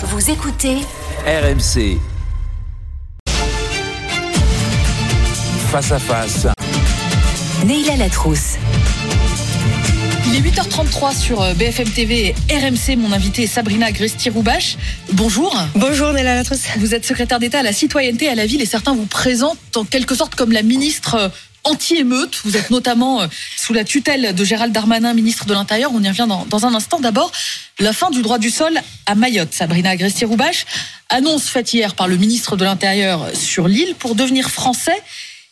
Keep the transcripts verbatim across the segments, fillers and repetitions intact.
Vous écoutez R M C. Face à face. Neïla Latrous. Il est huit heures trente-trois sur B F M T V et R M C. Mon invité est Sabrina Agresti-Roubache. Bonjour. Bonjour Neïla Latrous. Vous êtes secrétaire d'État à la citoyenneté et à la ville et certains vous présentent en quelque sorte comme la ministre anti-émeute. Vous êtes notamment sous la tutelle de Gérald Darmanin, ministre de l'Intérieur. On y revient dans, dans un instant. D'abord, la fin du droit du sol à Mayotte. Sabrina Agresti-Roubache, annonce faite hier par le ministre de l'Intérieur sur l'île. Pour devenir français,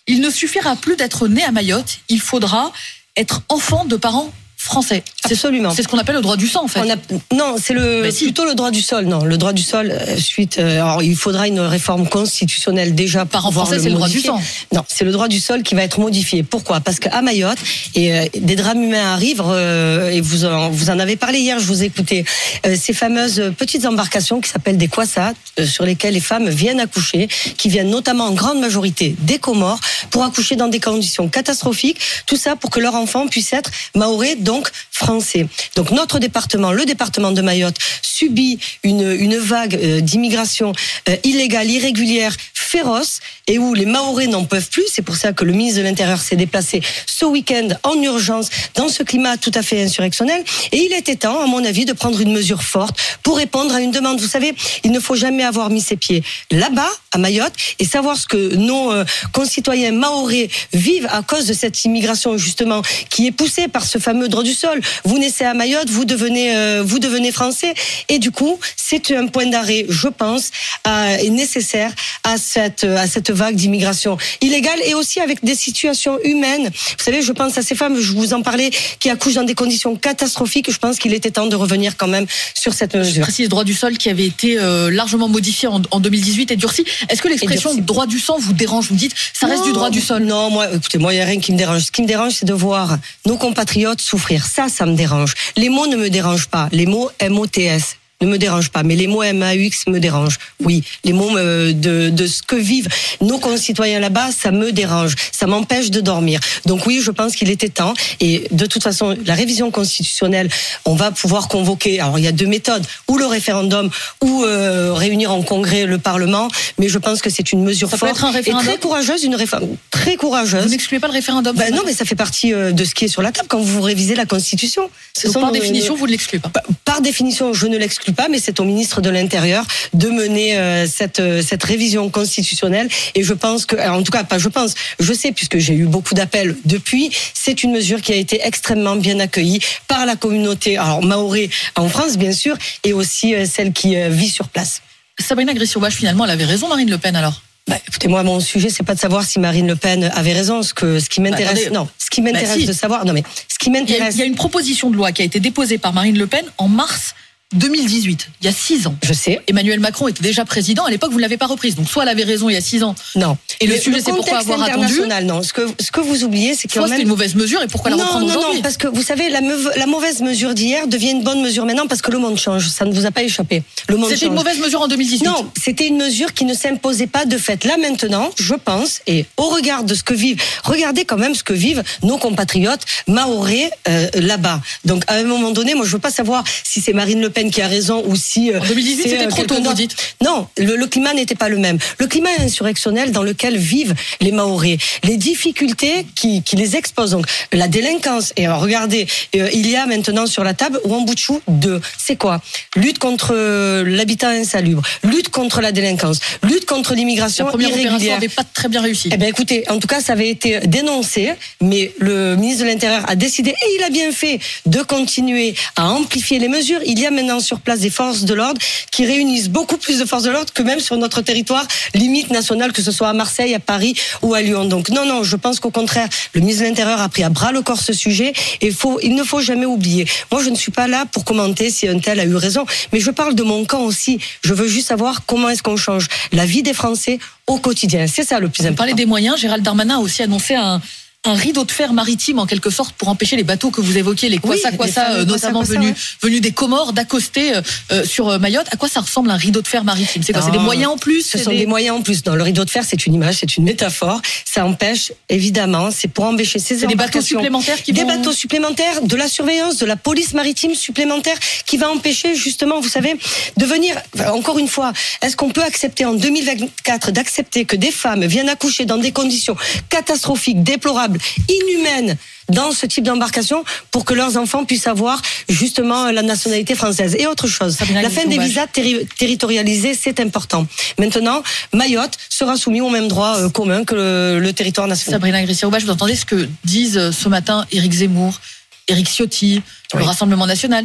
il ne suffira plus d'être né à Mayotte. Il faudra être enfant de parents français. Absolument. C'est ce qu'on appelle le droit du sang, en fait. On a... Non, c'est le... Ben si. plutôt le droit du sol. Non, le droit du sol, suite. Alors, il faudra une réforme constitutionnelle déjà pour Parent pouvoir français, le c'est modifier. Le droit du sang. Non, c'est le droit du sol qui va être modifié. Pourquoi ? Parce qu'à Mayotte, et, euh, des drames humains arrivent, euh, et vous en, vous en avez parlé hier, je vous écoutais, euh, ces fameuses petites embarcations qui s'appellent des Kwasa, euh, sur lesquelles les femmes viennent accoucher, qui viennent notamment en grande majorité des Comores, pour accoucher dans des conditions catastrophiques, tout ça pour que leur enfant puisse être maoré, donc français. Donc notre département, le département de Mayotte, subit une, une vague euh, d'immigration euh, illégale, irrégulière, féroce, et où les Mahorais n'en peuvent plus. C'est pour ça que le ministre de l'Intérieur s'est déplacé ce week-end en urgence dans ce climat tout à fait insurrectionnel. Et il était temps, à mon avis, de prendre une mesure forte pour répondre à une demande. Vous savez, il ne faut jamais avoir mis ses pieds là-bas, à Mayotte, et savoir ce que nos euh, concitoyens Mahorais vivent à cause de cette immigration, justement, qui est poussée par ce fameux droit du sol. Vous naissez à Mayotte, vous devenez, euh, vous devenez français. Et du coup, c'est un point d'arrêt, je pense, euh, nécessaire à cette, à cette vague d'immigration illégale et aussi avec des situations humaines. Vous savez, je pense à ces femmes, je vous en parlais, qui accouchent dans des conditions catastrophiques. Je pense qu'il était temps de revenir quand même sur cette mesure. Je précise, le droit du sol qui avait été euh, largement modifié en, en deux mille dix-huit et durci. Est-ce que l'expression « droit du sang » vous dérange ? Vous me dites « ça reste non, du droit du sol ». Non, moi, écoutez, moi, il n'y a rien qui me dérange. Ce qui me dérange, c'est de voir nos compatriotes souffrir. Ça, ça me dérange. Les mots ne me dérangent pas. Les mots M O T S ne me dérange pas, mais les mots M A U X me dérangent. Oui, les mots euh, de, de ce que vivent nos concitoyens là-bas, ça me dérange, ça m'empêche de dormir. Donc oui, je pense qu'il était temps, et de toute façon, la révision constitutionnelle, on va pouvoir convoquer, alors il y a deux méthodes, ou le référendum, ou euh, réunir en congrès le Parlement, mais je pense que c'est une mesure ça forte, peut être un référendum et très courageuse, une réforme très courageuse. Vous n'excluez pas le référendum ? Ben non, mais ça fait partie euh, de ce qui est sur la table quand vous révisez la Constitution. Ce Donc sont, par définition, euh, vous ne l'excluez pas ? Par, par définition, je ne l'exclue pas, mais c'est au ministre de l'Intérieur de mener euh, cette euh, cette révision constitutionnelle. Et je pense que, en tout cas, pas je pense, je sais, puisque j'ai eu beaucoup d'appels depuis, c'est une mesure qui a été extrêmement bien accueillie par la communauté, alors maorée en France bien sûr, et aussi euh, celle qui euh, vit sur place. Sabrina Agresti-Roubache, finalement, elle avait raison, Marine Le Pen, alors. Bah, écoutez, moi, mon sujet, c'est pas de savoir si Marine Le Pen avait raison. Ce que, ce qui m'intéresse, bah, attendez, non, ce qui m'intéresse bah, si. de savoir, non mais, ce qui m'intéresse. Il y, y a une proposition de loi qui a été déposée par Marine Le Pen en mars deux mille dix-huit, il y a six ans. Je sais. Emmanuel Macron était déjà président. À l'époque, vous ne l'avez pas reprise. Donc, soit elle avait raison il y a six ans. Non. Et le, le sujet, le c'est pourquoi avoir attendu. Non. Ce que, ce que vous oubliez, c'est que. Soit même... c'est une mauvaise mesure et pourquoi non, la reprendre non, aujourd'hui ? Non, non, parce que vous savez, la, meuve, la mauvaise mesure d'hier devient une bonne mesure maintenant parce que le monde change. Ça ne vous a pas échappé. Le monde C'était change. Une mauvaise mesure en deux mille dix-huit. Non, c'était une mesure qui ne s'imposait pas de fait. Là, maintenant, je pense, et au regard de ce que vivent, regardez quand même ce que vivent nos compatriotes mahorais euh, là-bas. Donc, à un moment donné, moi, je ne veux pas savoir si c'est Marine Le Pen qui a raison ou si... En deux mille dix-huit, c'est c'était trop tôt, vous dites. Non, le, le climat n'était pas le même. Le climat insurrectionnel dans lequel vivent les Mahorais, les difficultés qui, qui les exposent, donc la délinquance. Et alors, regardez, euh, il y a maintenant sur la table Wambouchou deux. C'est quoi ? Lutte contre l'habitat insalubre, lutte contre la délinquance, lutte contre l'immigration irrégulière. La première opération n'avait pas très bien réussi. Eh bien, écoutez, en tout cas, ça avait été dénoncé, mais le ministre de l'Intérieur a décidé, et il a bien fait, de continuer à amplifier les mesures. Il y a maintenant sur place des forces de l'ordre qui réunissent beaucoup plus de forces de l'ordre que même sur notre territoire limite national, que ce soit à Marseille, à Paris ou à Lyon. Donc non, non, je pense qu'au contraire, le ministre de l'Intérieur a pris à bras le corps ce sujet et faut, il ne faut jamais oublier. Moi, je ne suis pas là pour commenter si un tel a eu raison, mais je parle de mon camp aussi. Je veux juste savoir comment est-ce qu'on change la vie des Français au quotidien. C'est ça le plus important. Vous parlez des moyens, Gérald Darmanin a aussi annoncé un un rideau de fer maritime en quelque sorte pour empêcher les bateaux que vous évoquiez, les Kwasa-Kwasa, oui, notamment Kwasa-Kwasa, venus, ouais. venus des Comores, d'accoster euh, sur Mayotte. À quoi ça ressemble un rideau de fer maritime? C'est quoi? Non, c'est des moyens en plus? Ce sont des... des moyens en plus. Non, le rideau de fer, c'est une image, c'est une métaphore. Ça empêche, évidemment, c'est pour empêcher ces c'est embarcations. Des bateaux supplémentaires qui Des vont... bateaux supplémentaires, de la surveillance, de la police maritime supplémentaire qui va empêcher justement, vous savez, de venir... Enfin, encore une fois, est-ce qu'on peut accepter en deux mille vingt-quatre d'accepter que des femmes viennent accoucher dans des conditions catastrophiques, déplorables, inhumaines dans ce type d'embarcation pour que leurs enfants puissent avoir justement la nationalité française? Et autre chose, Sabrina, la fin des visas terri- territorialisés, c'est important. Maintenant, Mayotte sera soumise au même droit euh, commun que le, le territoire national. Sabrina Agresti-Roubache, vous entendez ce que disent ce matin Éric Zemmour, Éric Ciotti, oui. le Rassemblement National?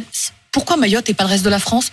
Pourquoi Mayotte et pas le reste de la France?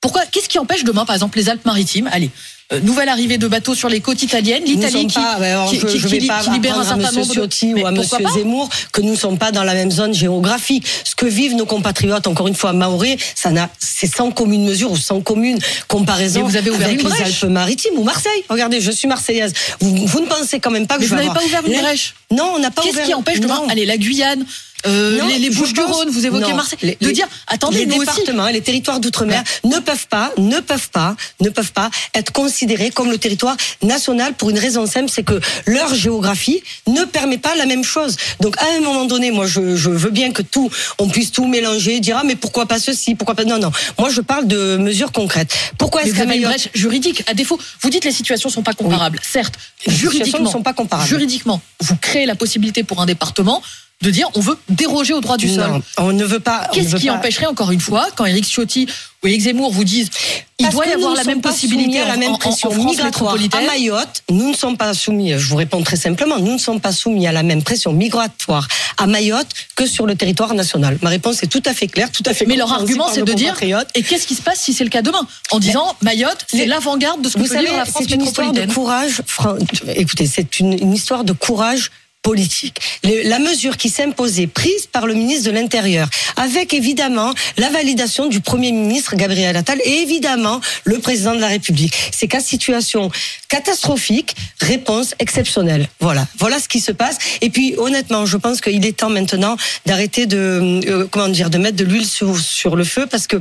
Pourquoi? Qu'est-ce qui empêche demain, par exemple, les Alpes-Maritimes? Allez, euh, nouvelle arrivée de bateaux sur les côtes italiennes, l'Italie qui, pas, alors, qui, je, qui, je vais qui, pas qui libère un certain nombre de... Ciotti ou à Monsieur Zemmour que nous ne sommes pas dans la même zone géographique. Ce que vivent nos compatriotes, encore une fois, mahorais, ça n'a, c'est sans commune mesure ou sans commune comparaison vous avez ouvert avec les Alpes-Maritimes ou Marseille. Regardez, je suis marseillaise. Vous, vous ne pensez quand même pas que mais je vais avoir... Mais vous n'avez pas ouvert une brèche? Non, on n'a pas Qu'est-ce ouvert... Qu'est-ce qui empêche demain? Non. Allez, la Guyane... Euh, non, les, les Bouches du Rhône, vous évoquez non, Marseille, les, de dire attendez, les nous départements, aussi. Les territoires d'outre-mer ouais. ne peuvent pas, ne peuvent pas, ne peuvent pas être considérés comme le territoire national pour une raison simple, c'est que leur géographie ne permet pas la même chose. Donc à un moment donné, moi je, je veux bien que tout, on puisse tout mélanger, dire ah mais pourquoi pas ceci, pourquoi pas non non. Moi je parle de mesures concrètes. Pourquoi est-ce qu'à Mayotte brèche juridique à défaut, vous dites les situations sont pas comparables. Oui. Certes, les juridiquement, ne sont pas comparables. Juridiquement, vous créez la possibilité pour un département de dire on veut déroger au droit du non, sol. On ne veut pas. Qu'est-ce on veut qui pas... empêcherait encore une fois quand Éric Ciotti ou Éric Zemmour vous disent il Parce doit y avoir la même possibilité à la même pression en, en, en migratoire à Mayotte? Nous ne sommes pas soumis, je vous réponds très simplement, nous ne sommes pas soumis à la même pression migratoire à Mayotte que sur le territoire national. Ma réponse est tout à fait claire, tout à fait. Mais leur argument c'est de dire et qu'est-ce qui se passe si c'est le cas demain? En disant mais, Mayotte c'est les, l'avant-garde de ce que vous savez, la France c'est une histoire de courage. Écoutez, c'est une, une histoire de courage politique. La mesure qui s'imposait, prise par le ministre de l'Intérieur, avec évidemment la validation du Premier ministre Gabriel Attal et évidemment le Président de la République. C'est qu'à situation catastrophique, réponse exceptionnelle. Voilà, voilà ce qui se passe. Et puis honnêtement, je pense qu'il est temps maintenant d'arrêter de euh, comment dire, de mettre de l'huile sur, sur le feu, parce que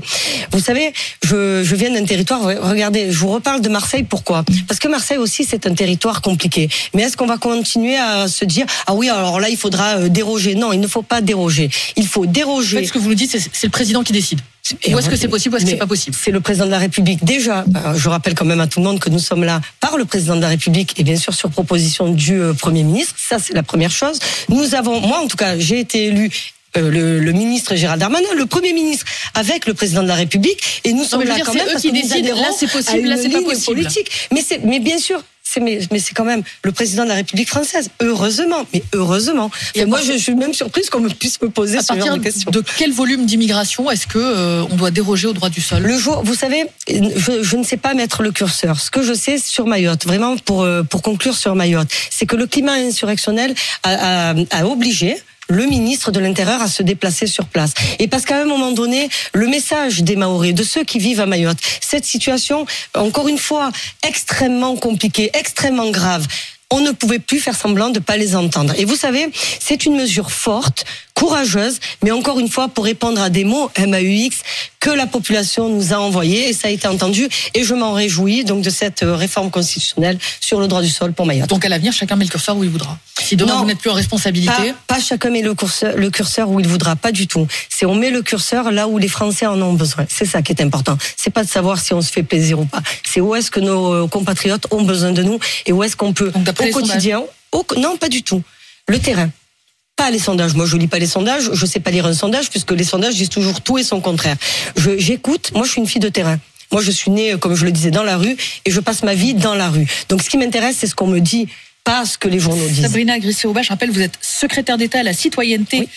vous savez, je, je viens d'un territoire. Regardez, je vous reparle de Marseille. Pourquoi? Parce que Marseille aussi, c'est un territoire compliqué. Mais est-ce qu'on va continuer à se dire ah oui, alors là, il faudra déroger? Non, il ne faut pas déroger. Il faut déroger. En fait, ce que vous nous dites, c'est, c'est le président qui décide. Et où est-ce que c'est possible, ou est-ce que c'est pas possible? C'est le président de la République. Déjà, je rappelle quand même à tout le monde que nous sommes là par le président de la République et bien sûr sur proposition du Premier ministre. Ça, c'est la première chose. Nous avons, moi en tout cas, j'ai été élue Euh, le, le ministre Gérald Darmanin, le Premier ministre, avec le Président de la République, et nous non, sommes là dire, quand même parce que nous adhérons là c'est possible, là c'est pas possible. Politique. Mais c'est, mais bien sûr, c'est, mais, mais c'est quand même le Président de la République française. Heureusement, mais heureusement. Et moi, je, je suis même surprise qu'on me puisse me poser ce genre de question. De quel volume d'immigration est-ce que euh, on doit déroger au droit du sol? Le jour, vous savez, je, je ne sais pas mettre le curseur. Ce que je sais sur Mayotte, vraiment pour euh, pour conclure sur Mayotte, c'est que le climat insurrectionnel a, a, a obligé le ministre de l'Intérieur à se déplacer sur place. Et parce qu'à un moment donné, le message des Mahorais, de ceux qui vivent à Mayotte, cette situation, encore une fois, extrêmement compliquée, extrêmement grave, on ne pouvait plus faire semblant de ne pas les entendre. Et vous savez, c'est une mesure forte, courageuse, mais encore une fois, pour répondre à des mots M A U X que la population nous a envoyés, et ça a été entendu, et je m'en réjouis donc de cette réforme constitutionnelle sur le droit du sol pour Mayotte. Donc à l'avenir, chacun met le curseur où il voudra. Si demain non, vous n'êtes plus en responsabilité... Pas, pas chacun met le curseur, le curseur où il voudra, pas du tout. C'est on met le curseur là où les Français en ont besoin. C'est ça qui est important. C'est pas de savoir si on se fait plaisir ou pas. C'est où est-ce que nos compatriotes ont besoin de nous, et où est-ce qu'on peut... Donc, au quotidien, au, non, pas du tout. Le terrain. Pas les sondages. Moi, je lis pas les sondages. Je sais pas lire un sondage puisque les sondages disent toujours tout et son contraire. Je, j'écoute. Moi, je suis une fille de terrain. Moi, je suis née, comme je le disais, dans la rue et je passe ma vie dans la rue. Donc, ce qui m'intéresse, c'est ce qu'on me dit, pas ce que les journaux disent. Sabrina Agresti-Roubache, je rappelle, vous êtes secrétaire d'État à la citoyenneté oui.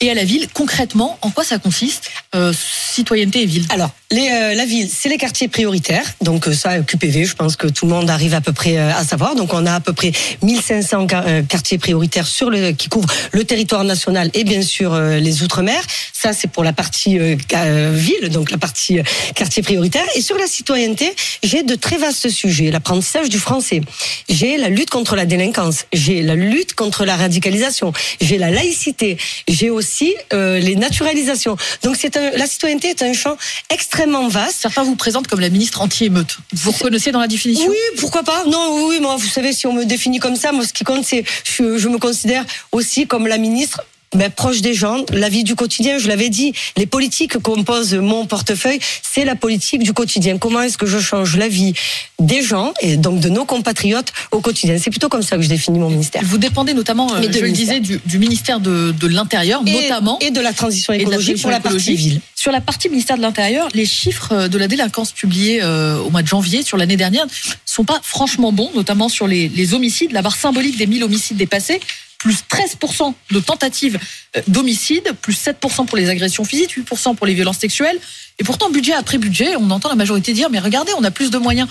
et à la ville. Concrètement, en quoi ça consiste, euh, citoyenneté et ville? Alors, les, euh, la ville, c'est les quartiers prioritaires. Donc ça, Q P V, je pense que tout le monde arrive à peu près euh, à savoir. Donc on a à peu près mille cinq cents quartiers prioritaires sur le, qui couvrent le territoire national et bien sûr euh, les Outre-mer. Ça, c'est pour la partie euh, ville, donc la partie euh, quartier prioritaire. Et sur la citoyenneté, j'ai de très vastes sujets. L'apprentissage du français, j'ai la lutte contre la délinquance, j'ai la lutte contre la radicalisation, j'ai la laïcité, j'ai aussi euh, les naturalisations. Donc c'est un, la citoyenneté est un champ extrêmement vaste. Certains vous présentent comme la ministre anti-émeute. Vous reconnaissez dans la définition? Oui, pourquoi pas. Non, oui, moi, vous savez, si on me définit comme ça, moi, ce qui compte, c'est je, je me considère aussi comme la ministre. Ben, proche des gens, la vie du quotidien, je l'avais dit, les politiques que compose mon portefeuille, c'est la politique du quotidien. Comment est-ce que je change la vie des gens, et donc de nos compatriotes au quotidien? C'est plutôt comme ça que je définis mon ministère. Vous dépendez notamment, euh, je le disais, du, du ministère de, de l'Intérieur, et, notamment. Et de la transition écologique la pour la partie ville. Sur la partie ministère de l'Intérieur, les chiffres de la délinquance publiés euh, au mois de janvier, sur l'année dernière, sont pas franchement bons, notamment sur les, les homicides, la barre symbolique des mille homicides dépassés. Plus treize pour cent de tentatives d'homicide, plus sept pour cent pour les agressions physiques, huit pour cent pour les violences sexuelles. Et pourtant, budget après budget, on entend la majorité dire « mais regardez, on a plus de moyens ».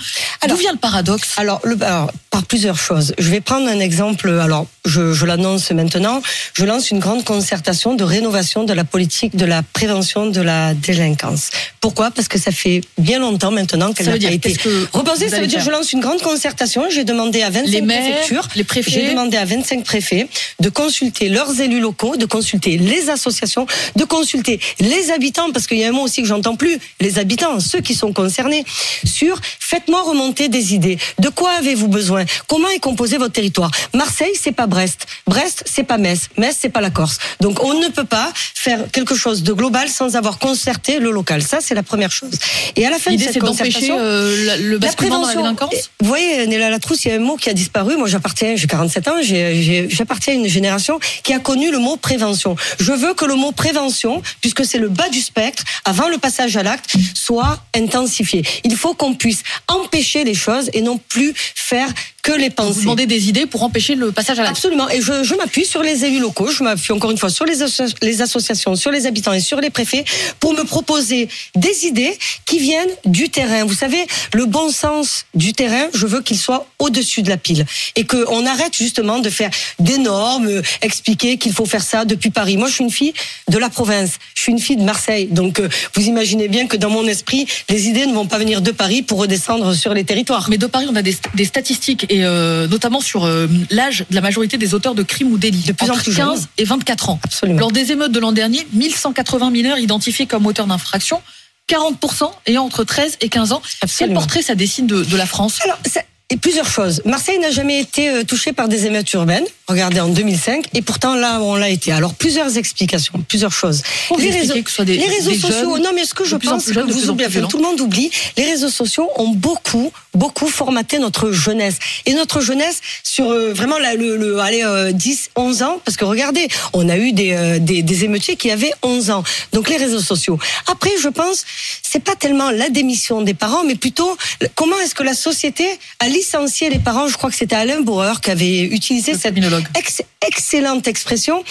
D'où vient le paradoxe? Alors, le, alors, par plusieurs choses. Je vais prendre un exemple, alors je, je l'annonce maintenant, je lance une grande concertation de rénovation de la politique de la prévention de la délinquance. Pourquoi? Parce que ça fait bien longtemps maintenant qu'elle n'a pas été repensée. Ça veut dire que je lance une grande concertation, j'ai demandé à vingt-cinq les maires, préfectures, les préfets. J'ai demandé à vingt-cinq préfets de consulter leurs élus locaux, de consulter les associations, de consulter les habitants, parce qu'il y a un mot aussi que j'entends plus, les habitants, ceux qui sont concernés, sur faites-moi remonter des idées. De quoi avez-vous besoin? Comment est composé votre territoire? Marseille, c'est pas Brest. Brest, c'est pas Metz. Metz, c'est pas la Corse. Donc, on ne peut pas faire quelque chose de global sans avoir concerté le local. Ça, c'est la première chose. Et à la fin de cette concertation, l'idée, c'est d'empêcher euh, le basculement dans la délinquance. Vous voyez, Neïla Latrous, il y a un mot qui a disparu. Moi, j'appartiens, j'ai quarante-sept ans, j'ai, j'ai, j'appartiens à une génération qui a connu le mot prévention. Je veux que le mot prévention, puisque c'est le bas du spectre, avant le passage à l'acte, soit intensifié. Il faut qu'on puisse empêcher les choses et non plus faire que les pensées. Vous demandez des idées pour empêcher le passage à l'acte. Absolument. Et je, je m'appuie sur les élus locaux, je m'appuie encore une fois sur les, asso- les associations, sur les habitants et sur les préfets pour me proposer des idées qui viennent du terrain. Vous savez, le bon sens du terrain, je veux qu'il soit au-dessus de la pile et qu'on arrête justement de faire des normes, expliquer qu'il faut faire ça depuis Paris. Moi, je suis une fille de la province, je suis une fille de Marseille. Donc, euh, vous imaginez bien que dans mon esprit, les idées ne vont pas venir de Paris pour redescendre sur les territoires. Mais de Paris, on a des, des statistiques, et euh, notamment sur euh, l'âge de la majorité des auteurs de crimes ou délits, de plus entre en plus quinze et vingt-quatre ans. Absolument. Lors des émeutes de l'an dernier, mille cent quatre-vingts mineurs identifiés comme auteurs d'infractions, quarante pour cent ayant entre treize et quinze ans. Absolument. Quel portrait ça dessine de, de la France? Alors, ça... Et plusieurs choses. Marseille n'a jamais été touchée par des émeutes urbaines. Regardez, en deux mille cinq. Et pourtant, là, on l'a été. Alors, plusieurs explications, plusieurs choses. Les réseaux, des, les réseaux sociaux. Jeunes, non, mais ce que je pense que jeunes, vous oubliez, tout le monde oublie, les réseaux sociaux ont beaucoup, beaucoup formaté notre jeunesse. Et notre jeunesse sur euh, vraiment la, le, le, allez, euh, dix, onze ans. Parce que regardez, on a eu des, euh, des, des émeutiers qui avaient onze ans. Donc, les réseaux sociaux. Après, je pense, c'est pas tellement la démission des parents, mais plutôt comment est-ce que la société a licencier les parents, je crois que c'était Alain Bourdieu qui avait utilisé cette ex- excellente expression,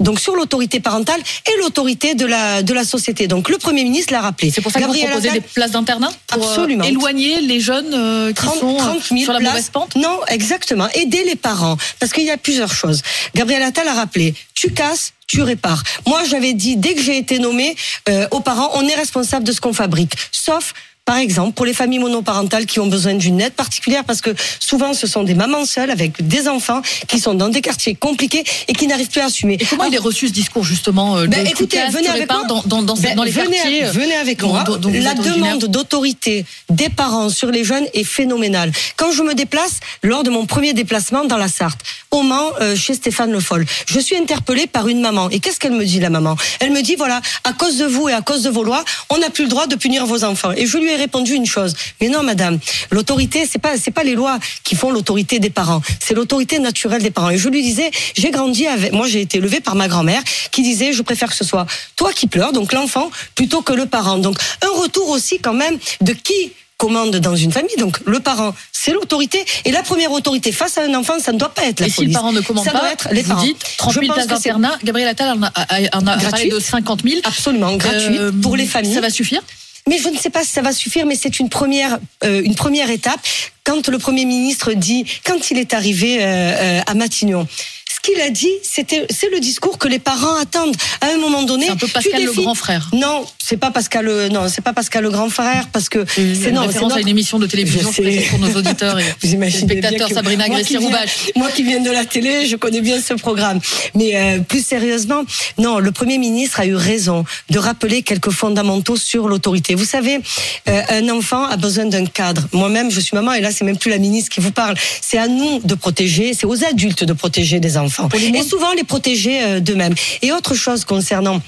donc sur l'autorité parentale et l'autorité de la, de la société. Donc le Premier ministre l'a rappelé. C'est pour ça que vous proposez des places d'internat pour Absolument. éloigner les jeunes euh, qui trente, sont euh, sur la mauvaise pente. Non, exactement. Aider les parents, parce qu'il y a plusieurs choses. Gabriel Attal a rappelé, tu casses, tu répares. Moi, j'avais dit, dès que j'ai été nommée euh, aux parents, on est responsable de ce qu'on fabrique, sauf par exemple, pour les familles monoparentales qui ont besoin d'une aide particulière, parce que souvent ce sont des mamans seules avec des enfants qui sont dans des quartiers compliqués et qui n'arrivent plus à assumer. Et comment Alors, il est reçu ce discours justement euh, ben, écoutez, cas, venez avec moi. Dans, dans, dans, ben, dans les venez, quartiers, venez avec dont, moi. Dont, dont la demande d'autorité des parents sur les jeunes est phénoménale. Quand je me déplace, lors de mon premier déplacement dans la Sarthe, au Mans, euh, chez Stéphane Le Foll, je suis interpellée par une maman. Et qu'est-ce qu'elle me dit, la maman? Elle me dit, voilà, à cause de vous et à cause de vos lois, on n'a plus le droit de punir vos enfants. Et je lui ai répondu une chose. Mais non, madame, l'autorité, c'est pas, c'est pas les lois qui font l'autorité des parents. C'est l'autorité naturelle des parents. Et je lui disais, j'ai grandi avec, moi, j'ai été élevée par ma grand-mère qui disait, je préfère que ce soit toi qui pleures, donc l'enfant, plutôt que le parent. Donc, un retour aussi, quand même, de qui commande dans une famille. Donc le parent, c'est l'autorité. Et la première autorité face à un enfant, ça ne doit pas être la police. Et si le parent ne commande ça pas, doit être les vous parents. Dites trente mille places d'internat. Gabriel Attal en a, a, a, a parlé de cinquante mille. Absolument, gratuite euh, pour les familles. Ça va suffire ? Mais je ne sais pas si ça va suffire, mais c'est une première, euh, une première étape. Quand le Premier ministre dit, quand il est arrivé euh, euh, à Matignon, ce qu'il a dit, c'était, c'est le discours que les parents attendent. À un moment donné, c'est un peu Pascal défies... le grand frère. Non, c'est pas Pascal le, non, c'est pas Pascal le grand frère, parce que c'est, c'est une non, référence c'est notre... à une émission de télévision pour nos auditeurs et Vous les spectateurs. Que... Sabrina Agresti-Roubache. Moi qui viens de la télé, je connais bien ce programme. Mais euh, plus sérieusement, non, le Premier ministre a eu raison de rappeler quelques fondamentaux sur l'autorité. Vous savez, euh, un enfant a besoin d'un cadre. Moi-même, je suis maman et là, c'est même plus la ministre qui vous parle. C'est à nous de protéger, c'est aux adultes de protéger des enfants. Et souvent les protéger d'eux-mêmes. Et autre chose concernant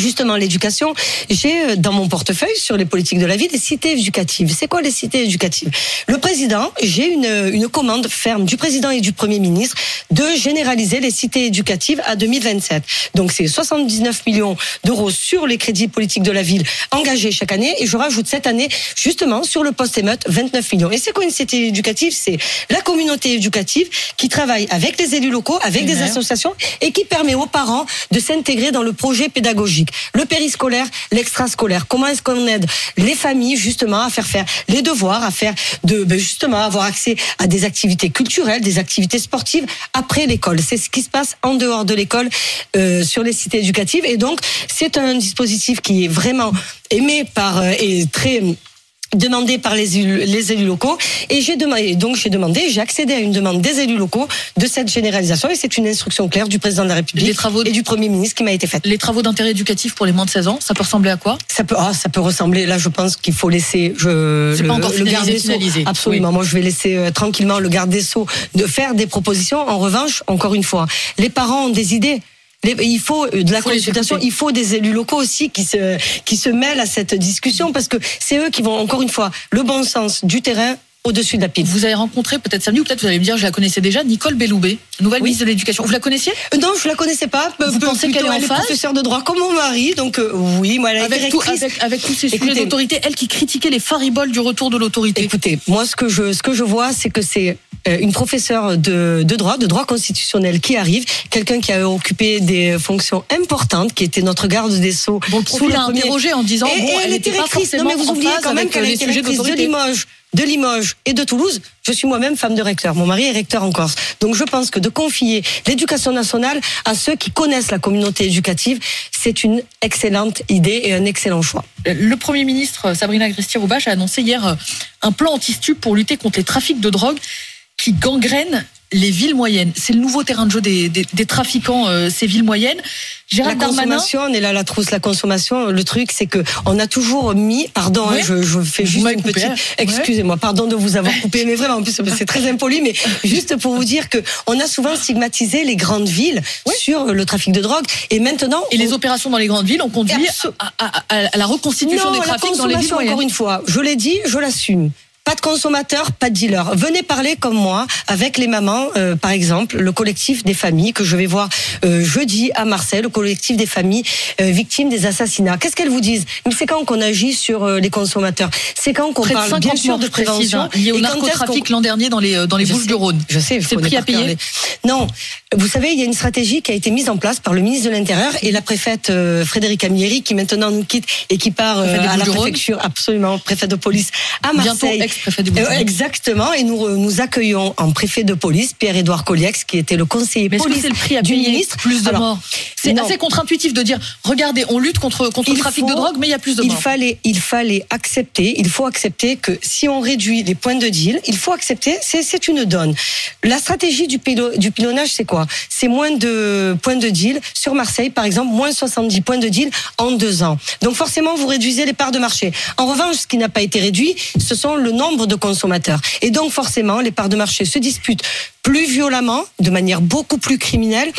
justement l'éducation, j'ai dans mon portefeuille sur les politiques de la ville des cités éducatives. C'est quoi les cités éducatives ? Le président, j'ai une, une commande ferme du président et du Premier ministre de généraliser les cités éducatives à deux mille vingt-sept. Donc c'est soixante-dix-neuf millions d'euros sur les crédits politiques de la ville engagés chaque année, et je rajoute cette année justement sur le post-émeute vingt-neuf millions. Et c'est quoi une cité éducative ? C'est la communauté éducative qui travaille avec les élus locaux, avec des associations, et qui permet aux parents de s'intégrer dans le projet pédagogique. Le périscolaire, l'extrascolaire. Comment est-ce qu'on aide les familles justement à faire faire les devoirs, à faire de ben justement avoir accès à des activités culturelles, des activités sportives après l'école. C'est ce qui se passe en dehors de l'école euh, sur les cités éducatives, et donc c'est un dispositif qui est vraiment aimé par euh, et très demandé par les élus, les élus locaux, et j'ai demandé, donc j'ai demandé, j'ai accédé à une demande des élus locaux de cette généralisation, et c'est une instruction claire du président de la République les travaux et du Premier ministre qui m'a été faite. Les travaux d'intérêt éducatif pour les moins de seize ans, ça peut ressembler à quoi ? Ça peut, ah, ça peut ressembler. Là, je pense qu'il faut laisser je, c'est le, pas encore le garde des Sceaux. Absolument. Oui. Moi, je vais laisser euh, tranquillement le garde des Sceaux de faire des propositions. En revanche, encore une fois, les parents ont des idées. Il faut de la consultation, il faut des élus locaux aussi qui se, qui se mêlent à cette discussion, parce que c'est eux qui vont, encore une fois, le bon sens du terrain au-dessus de la pile. Vous avez rencontré peut-être samedi, ou peut-être vous allez me dire, je la connaissais déjà, Nicole Belloubet, nouvelle oui. ministre de l'Éducation. Vous la connaissiez ? Non, je la connaissais pas. Vous Peu, pensez qu'elle est en elle phase ? Elle est professeure de droit comme mon mari, donc euh, oui, moi elle est avec directrice. Tout, avec, avec tous ces Écoutez, sujets d'autorité, elle qui critiquait les fariboles du retour de l'autorité. Écoutez, moi ce que je, ce que je vois, c'est que c'est une professeure de, de droit, de droit constitutionnel qui arrive, quelqu'un qui a occupé des fonctions importantes, qui était notre garde des Sceaux. Bon, sous l'a premier... interrogé en disant, et, bon, et elle, elle était rectrice. Non mais vous oubliez quand même qu'elle était rectrice de Limoges. de Limoges et de Toulouse. Je suis moi-même femme de recteur. Mon mari est recteur en Corse. Donc je pense que de confier l'éducation nationale à ceux qui connaissent la communauté éducative, c'est une excellente idée et un excellent choix. Le Premier ministre Sabrina Agresti-Roubache a annoncé hier un plan anti-stup pour lutter contre les trafics de drogue qui gangrènent les villes moyennes. C'est le nouveau terrain de jeu des, des, des trafiquants, euh, ces villes moyennes. Gérald la consommation, Darmanin... on est là la trousse, la consommation. Le truc, c'est que on a toujours mis, pardon, ouais. hein, je, je fais vous juste une coupé, petite, excusez-moi, ouais. pardon de vous avoir coupé, mais vraiment, en plus c'est très impoli, mais juste pour vous dire que on a souvent stigmatisé les grandes villes ouais. sur le trafic de drogue, et maintenant et on... les opérations dans les grandes villes ont conduit abso... à, à, à, à la reconstitution non, des trafics dans les villes moyennes. Encore une fois, je l'ai dit, je l'assume. Pas de consommateurs, pas de dealers. Venez parler comme moi avec les mamans, euh, par exemple, le collectif des familles que je vais voir euh, jeudi à Marseille, le collectif des familles euh, victimes des assassinats. Qu'est-ce qu'elles vous disent ? Mais c'est quand qu'on agit sur euh, les consommateurs. C'est quand qu'on parle bien sûr de prévention. Il y a eu narcotrafic l'an dernier dans les euh, dans les Bouches du Rhône. Je sais, c'est prix à payer. Non, vous savez, il y a une stratégie qui a été mise en place par le ministre de l'Intérieur et la préfète euh, Frédérique Amiéri, qui maintenant nous quitte et qui part euh, à la préfecture, absolument, préfet de police à Marseille. Exactement, et nous nous accueillons en préfet de police Pierre Edouard Colliex, qui était le conseiller mais police c'est le prix à du ministre. Plus de Alors, morts. C'est non. assez contre-intuitif de dire regardez, on lutte contre contre il le trafic faut, de drogue, mais il y a plus de morts. Il fallait il fallait accepter, il faut accepter que si on réduit les points de deal, il faut accepter c'est c'est une donne. La stratégie du pilo, du pilonnage, c'est quoi ? C'est moins de points de deal sur Marseille, par exemple, moins soixante-dix points de deal en deux ans. Donc forcément, vous réduisez les parts de marché. En revanche, ce qui n'a pas été réduit, ce sont le nombre de consommateurs. Et donc forcément, les parts de marché se disputent plus violemment, de manière beaucoup plus criminelle,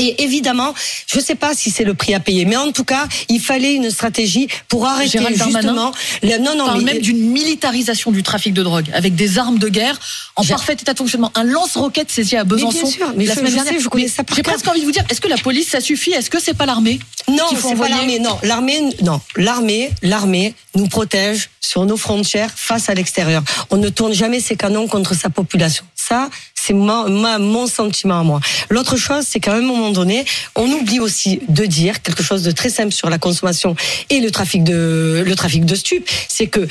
Et évidemment, je ne sais pas si c'est le prix à payer, mais en tout cas, il fallait une stratégie pour arrêter justement... Le... Non, non, parle mais... même d'une militarisation du trafic de drogue, avec des armes de guerre, en J'ai... parfait état de fonctionnement. Un lance-roquette saisi à Besançon. Mais bien sûr, mais la semaine dernière, je, je connais ça par cœur. J'ai presque envie de vous dire, est-ce que la police, ça suffit ? Est-ce que c'est pas l'armée ? Non, c'est pas l'armée, non. L'armée, non. L'armée, l'armée nous protège sur nos frontières face à l'extérieur. On ne tourne jamais ses canons contre sa population. Ça, c'est ma, ma, mon sentiment à moi. L'autre chose, c'est qu'à un moment donné, on oublie aussi de dire quelque chose de très simple sur la consommation et le trafic de, le trafic de stupes, c'est que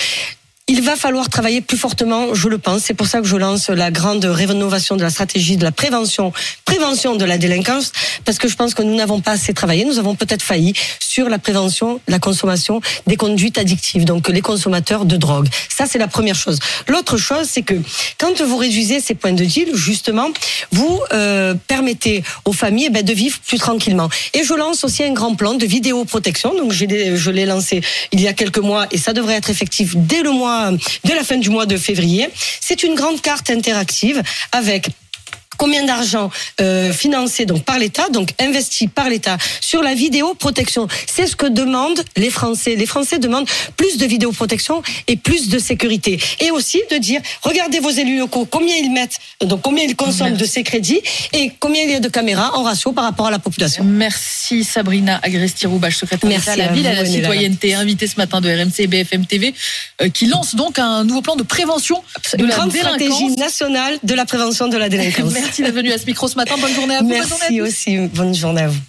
il va falloir travailler plus fortement, je le pense. C'est pour ça que je lance la grande rénovation de la stratégie de la prévention, prévention de la délinquance, parce que je pense que nous n'avons pas assez travaillé. Nous avons peut-être failli sur la prévention, la consommation des conduites addictives, donc les consommateurs de drogue. Ça, c'est la première chose. L'autre chose, c'est que quand vous réduisez ces points de deal, justement, vous euh, permettez aux familles eh bien, de vivre plus tranquillement. Et je lance aussi un grand plan de vidéoprotection. Donc, j'ai, je l'ai lancé il y a quelques mois et ça devrait être effectif dès le mois de la fin du mois de février. C'est une grande carte interactive avec combien d'argent euh, financé donc par l'État, donc investi par l'État sur la vidéoprotection. C'est ce que demandent les Français. Les Français demandent plus de vidéoprotection et plus de sécurité. Et aussi de dire, regardez vos élus locaux, combien ils mettent, donc combien ils consomment Merci. de ces crédits et combien il y a de caméras en ratio par rapport à la population. Merci Sabrina Agresti-Roubache, secrétaire d'État à la ville, à la citoyenneté, invitée ce matin de R M C et B F M T V, euh, qui lance donc un nouveau plan de prévention de la délinquance. Une grande stratégie nationale de la prévention de la délinquance. Merci d'être venu à ce micro ce matin. Bonne journée à vous. Merci bonne journée à vous. aussi. Bonne journée à vous.